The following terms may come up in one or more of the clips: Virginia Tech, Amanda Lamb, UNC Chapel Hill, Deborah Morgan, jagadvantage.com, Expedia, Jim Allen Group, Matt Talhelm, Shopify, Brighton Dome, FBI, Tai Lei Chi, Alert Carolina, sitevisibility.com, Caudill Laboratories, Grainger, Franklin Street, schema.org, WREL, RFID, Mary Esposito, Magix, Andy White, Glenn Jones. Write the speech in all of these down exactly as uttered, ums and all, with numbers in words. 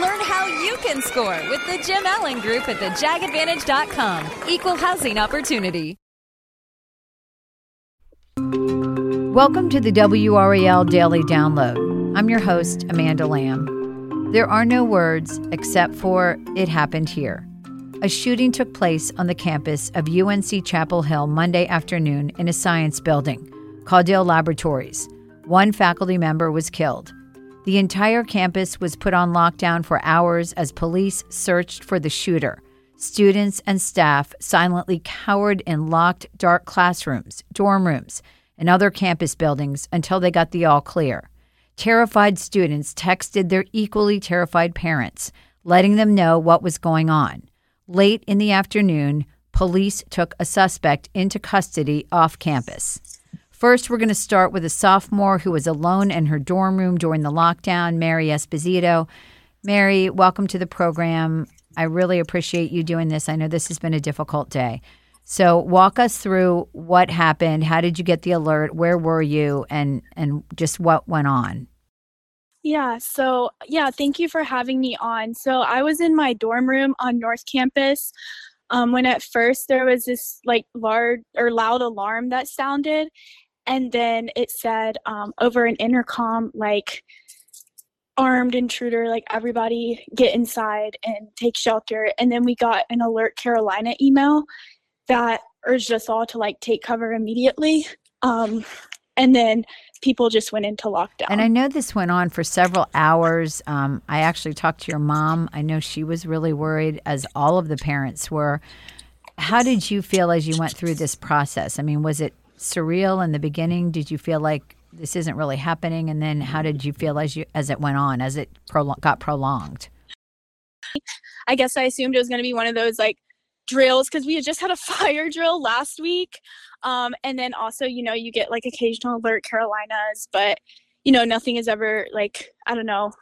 Learn how you can score with the Jim Allen Group at the jag advantage dot com. Equal housing opportunity. Welcome to the W R E L Daily Download. I'm your host, Amanda Lamb. There are no words except for it happened here. A shooting took place on the campus of U N C Chapel Hill Monday afternoon in a science building, Caudill Laboratories. One faculty member was killed. The entire campus was put on lockdown for hours as police searched for the shooter. Students and staff silently cowered in locked, dark classrooms, dorm rooms, and other campus buildings until they got the all clear. Terrified students texted their equally terrified parents, letting them know what was going on. Late in the afternoon, police took a suspect into custody off campus. First, we're going to start with a sophomore who was alone in her dorm room during the lockdown, Mary Esposito. Mary, welcome to the program. I really appreciate you doing this. I know this has been a difficult day. So walk us through what happened. How did you get the alert? Where were you? And and just what went on? Yeah. So, yeah, thank you for having me on. So I was in my dorm room on North Campus um, when at first there was this like large or loud alarm that sounded. And then it said um, over an intercom, like, armed intruder, like, everybody get inside and take shelter. And then we got an Alert Carolina email that urged us all to like take cover immediately. Um, and then people just went into lockdown. And I know this went on for several hours. Um, I actually talked to your mom. I know she was really worried, as all of the parents were. How did you feel as you went through this process? I mean, was it surreal in the beginning? Did you feel like this isn't really happening? And then how did you feel as you as it went on, as it pro- got prolonged? I guess I assumed it was going to be one of those like drills, because we had just had a fire drill last week. Um, and then also, you know, you get like occasional Alert Carolinas, but, you know, nothing has ever like, I don't know,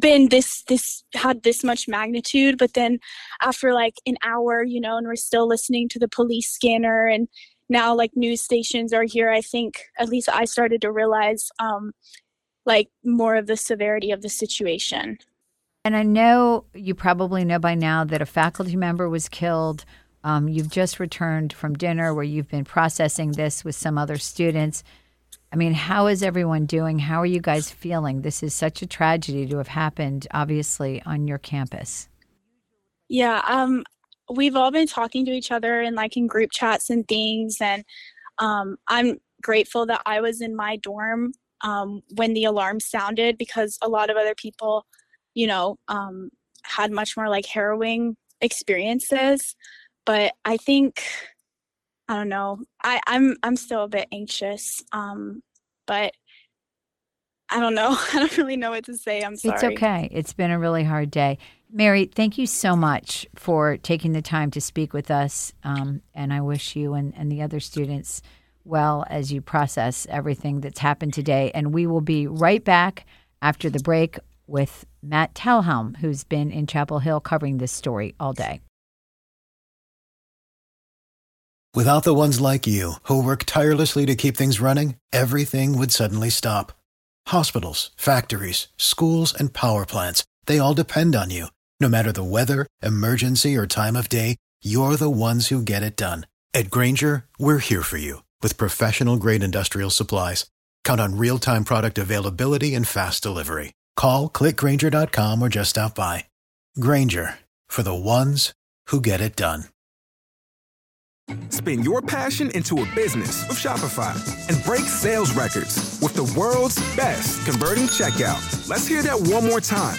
been this, this had this much magnitude. But then after like an hour, you know, and we're still listening to the police scanner, and now like news stations are here, I think at least I started to realize um, like more of the severity of the situation. And I know you probably know by now that a faculty member was killed. Um, you've just returned from dinner where you've been processing this with some other students. I mean, how is everyone doing? How are you guys feeling? This is such a tragedy to have happened, obviously, on your campus. Yeah, um, we've all been talking to each other and like in group chats and things. And um, I'm grateful that I was in my dorm um, when the alarm sounded, because a lot of other people, you know, um, had much more like harrowing experiences. But I think, I don't know, I, I'm I'm still a bit anxious. Um, but I don't know. I don't really know what to say. I'm sorry. It's okay. It's been a really hard day. Mary, thank you so much for taking the time to speak with us. Um, and I wish you and, and the other students well as you process everything that's happened today. And we will be right back after the break with Matt Talhelm, who's been in Chapel Hill covering this story all day. Without the ones like you, who work tirelessly to keep things running, everything would suddenly stop. Hospitals, factories, schools, and power plants, they all depend on you. No matter the weather, emergency, or time of day, you're the ones who get it done. At Grainger, we're here for you with professional-grade industrial supplies. Count on real-time product availability and fast delivery. Call, click Grainger dot com, or just stop by. Grainger, for the ones who get it done. Spin your passion into a business with Shopify and break sales records with the world's best converting checkout. Let's hear that one more time.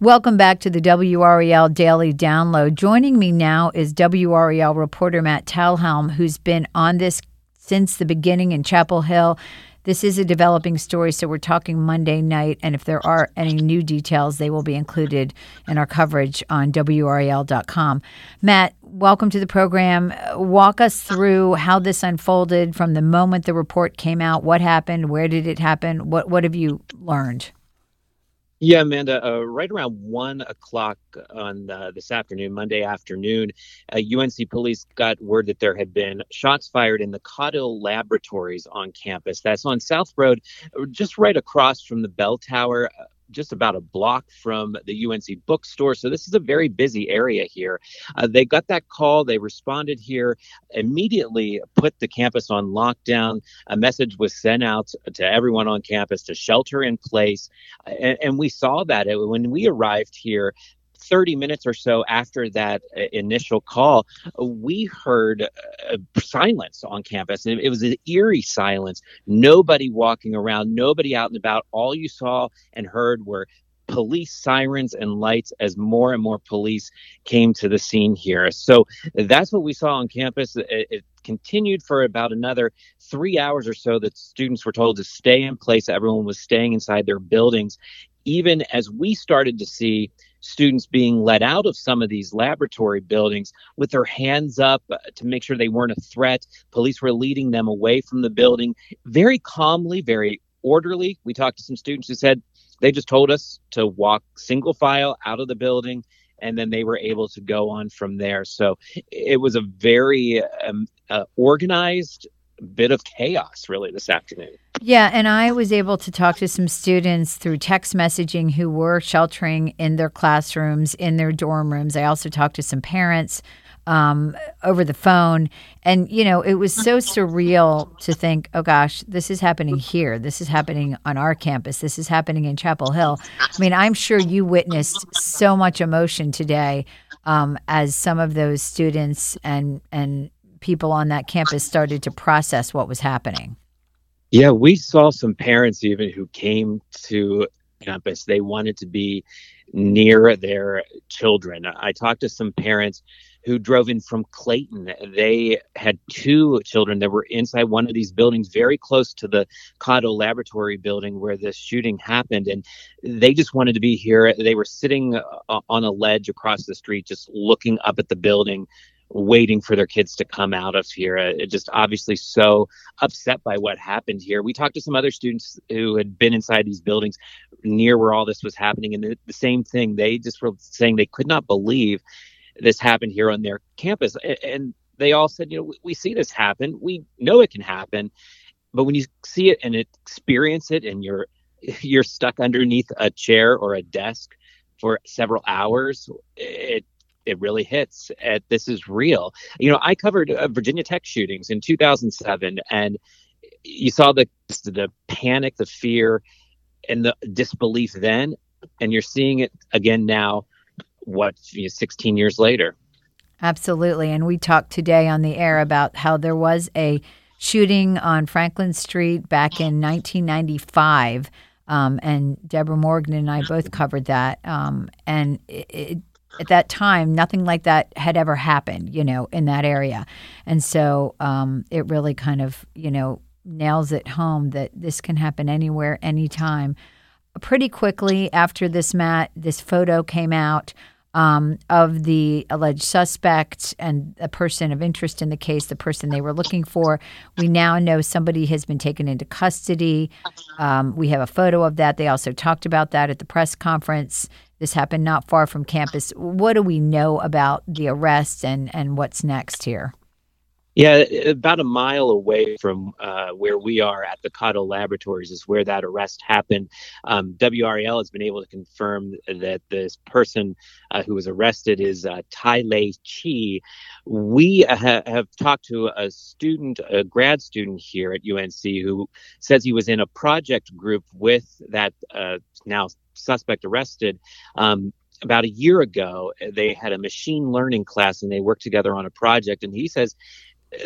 Welcome back to the W R E L Daily Download. Joining me now is W R E L reporter Matt Talhelm, who's been on this since the beginning in Chapel Hill. This is a developing story, so we're talking Monday night, and if there are any new details, they will be included in our coverage on W R E L dot com. Matt, welcome to the program. Walk us through how this unfolded from the moment the report came out. What happened? Where did it happen? What What have you learned? Yeah, Amanda, uh, right around one o'clock on uh, this afternoon, Monday afternoon, uh, U N C police got word that there had been shots fired in the Caudill Laboratories on campus. That's on South Road, just right across from the bell tower, just about a block from the U N C bookstore. So this is a very busy area here. Uh, they got that call. They responded here, immediately put the campus on lockdown. A message was sent out to everyone on campus to shelter in place. And, and we saw that when we arrived here, thirty minutes or so after that initial call, we heard uh, silence on campus. And it was an eerie silence. Nobody walking around, nobody out and about. All you saw and heard were police sirens and lights as more and more police came to the scene here. So that's what we saw on campus. It, it continued for about another three hours or so that students were told to stay in place. Everyone was staying inside their buildings, even as we started to see students being let out of some of these laboratory buildings with their hands up to make sure they weren't a threat. Police were leading them away from the building very calmly, very orderly. We talked to some students who said they just told us to walk single file out of the building, and then they were able to go on from there. So it was a very um, uh, organized bit of chaos really this afternoon. Yeah, and I was able to talk to some students through text messaging who were sheltering in their classrooms, in their dorm rooms. I also talked to some parents um, over the phone. And, you know, it was so surreal to think, oh, gosh, this is happening here. This is happening on our campus. This is happening in Chapel Hill. I mean, I'm sure you witnessed so much emotion today um, as some of those students and and people on that campus started to process what was happening. Yeah, we saw some parents even who came to campus. They wanted to be near their children. I talked to some parents who drove in from Clayton. They had two children that were inside one of these buildings very close to the Caudill Laboratory building where the shooting happened. And they just wanted to be here. They were sitting on a ledge across the street, just looking up at the building, waiting for their kids to come out of here. It just obviously so upset by what happened here. We talked to some other students who had been inside these buildings near where all this was happening. And the, the same thing, they just were saying they could not believe this happened here on their campus. And, and they all said, you know, we, we see this happen. We know it can happen. But when you see it and experience it and you're you're stuck underneath a chair or a desk for several hours, it It really hits. At this is real. You know, I covered uh, Virginia Tech shootings in two thousand seven, and you saw the the panic, the fear, and the disbelief then, and you're seeing it again now. What, you know, sixteen years later? Absolutely. And we talked today on the air about how there was a shooting on Franklin Street back in nineteen ninety-five, um, and Deborah Morgan and I both covered that, um, and it. it at that time, nothing like that had ever happened, you know, in that area. And so um, it really kind of, you know, nails it home that this can happen anywhere, anytime. Pretty quickly after this, Matt, this photo came out um, of the alleged suspect and a person of interest in the case, the person they were looking for. We now know somebody has been taken into custody. Um, we have a photo of that. They also talked about that at the press conference. This happened not far from campus. What do we know about the arrest and, and what's next here? Yeah, about a mile away from uh, where we are at the Caudill Laboratories is where that arrest happened. Um, W R E L has been able to confirm that this person uh, who was arrested is uh, Tai Lei Chi. We uh, ha- have talked to a student, a grad student here at U N C, who says he was in a project group with that uh, now suspect arrested. Um, about a year ago, they had a machine learning class and they worked together on a project. And he says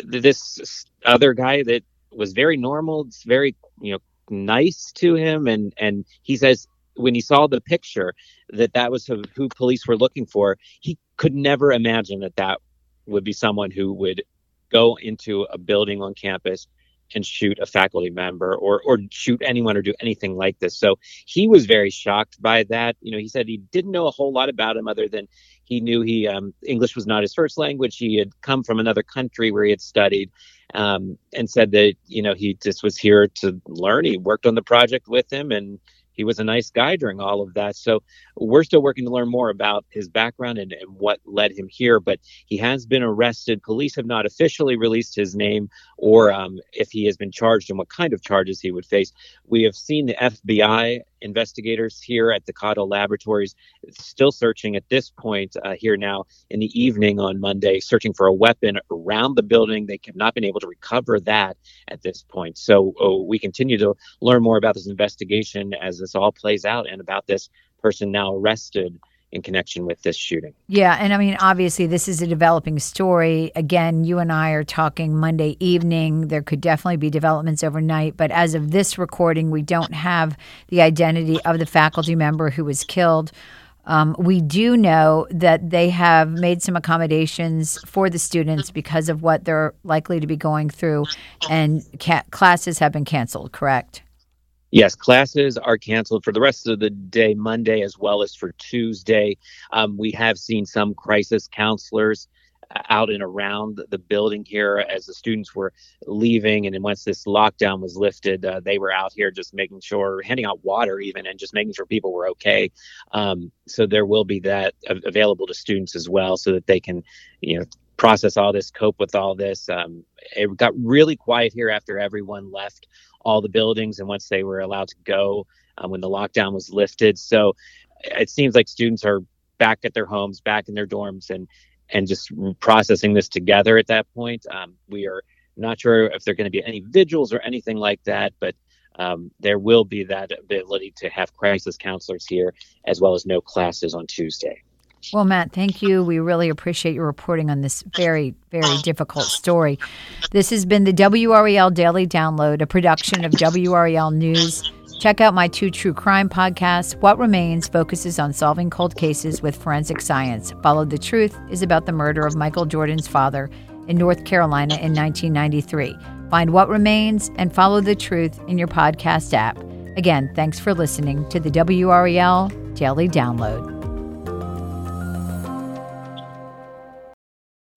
this other guy that was very normal, it's very, you know, nice to him. And, and he says, when he saw the picture that that was who, who police were looking for, he could never imagine that that would be someone who would go into a building on campus and shoot a faculty member or or shoot anyone or do anything like this. So he was very shocked by that. You know, he said he didn't know a whole lot about him other than he knew he um, English was not his first language. He had come from another country where he had studied, um, and said that, you know, he just was here to learn. He worked on the project with him, and he was a nice guy during all of that. So we're still working to learn more about his background and, and what led him here. But he has been arrested. Police have not officially released his name or um, if he has been charged and what kind of charges he would face. We have seen the F B I investigators here at the Caudill Laboratories still searching at this point uh, here now in the evening on Monday, searching for a weapon around the building. They have not been able to recover that at this point. So oh, we continue to learn more about this investigation as this all plays out and about this person now arrested in connection with this shooting. Yeah, and I mean, obviously, this is a developing story. Again, you and I are talking Monday evening. There could definitely be developments overnight, but as of this recording, we don't have the identity of the faculty member who was killed. Um, we do know that they have made some accommodations for the students because of what they're likely to be going through, and ca- classes have been canceled, correct? Yes, classes are canceled for the rest of the day, Monday, as well as for Tuesday. Um, we have seen some crisis counselors out and around the building here as the students were leaving. And then once this lockdown was lifted, uh, they were out here just making sure, handing out water even, and just making sure people were okay. Um, so there will be that available to students as well so that they can, you know, process all this, cope with all this. Um, it got really quiet here after everyone left all the buildings and once they were allowed to go um, when the lockdown was lifted. So it seems like students are back at their homes, back in their dorms, and and just processing this together at that point. Um, we are not sure if there are going to be any vigils or anything like that, but um, there will be that ability to have crisis counselors here as well as no classes on Tuesday. Well, Matt, thank you. We really appreciate your reporting on this very, very difficult story. This has been the W R E L Daily Download, a production of W R E L News. Check out my two true crime podcasts. What Remains focuses on solving cold cases with forensic science. Follow the Truth is about the murder of Michael Jordan's father in North Carolina in nineteen ninety-three. Find What Remains and Follow the Truth in your podcast app. Again, thanks for listening to the W R E L Daily Download.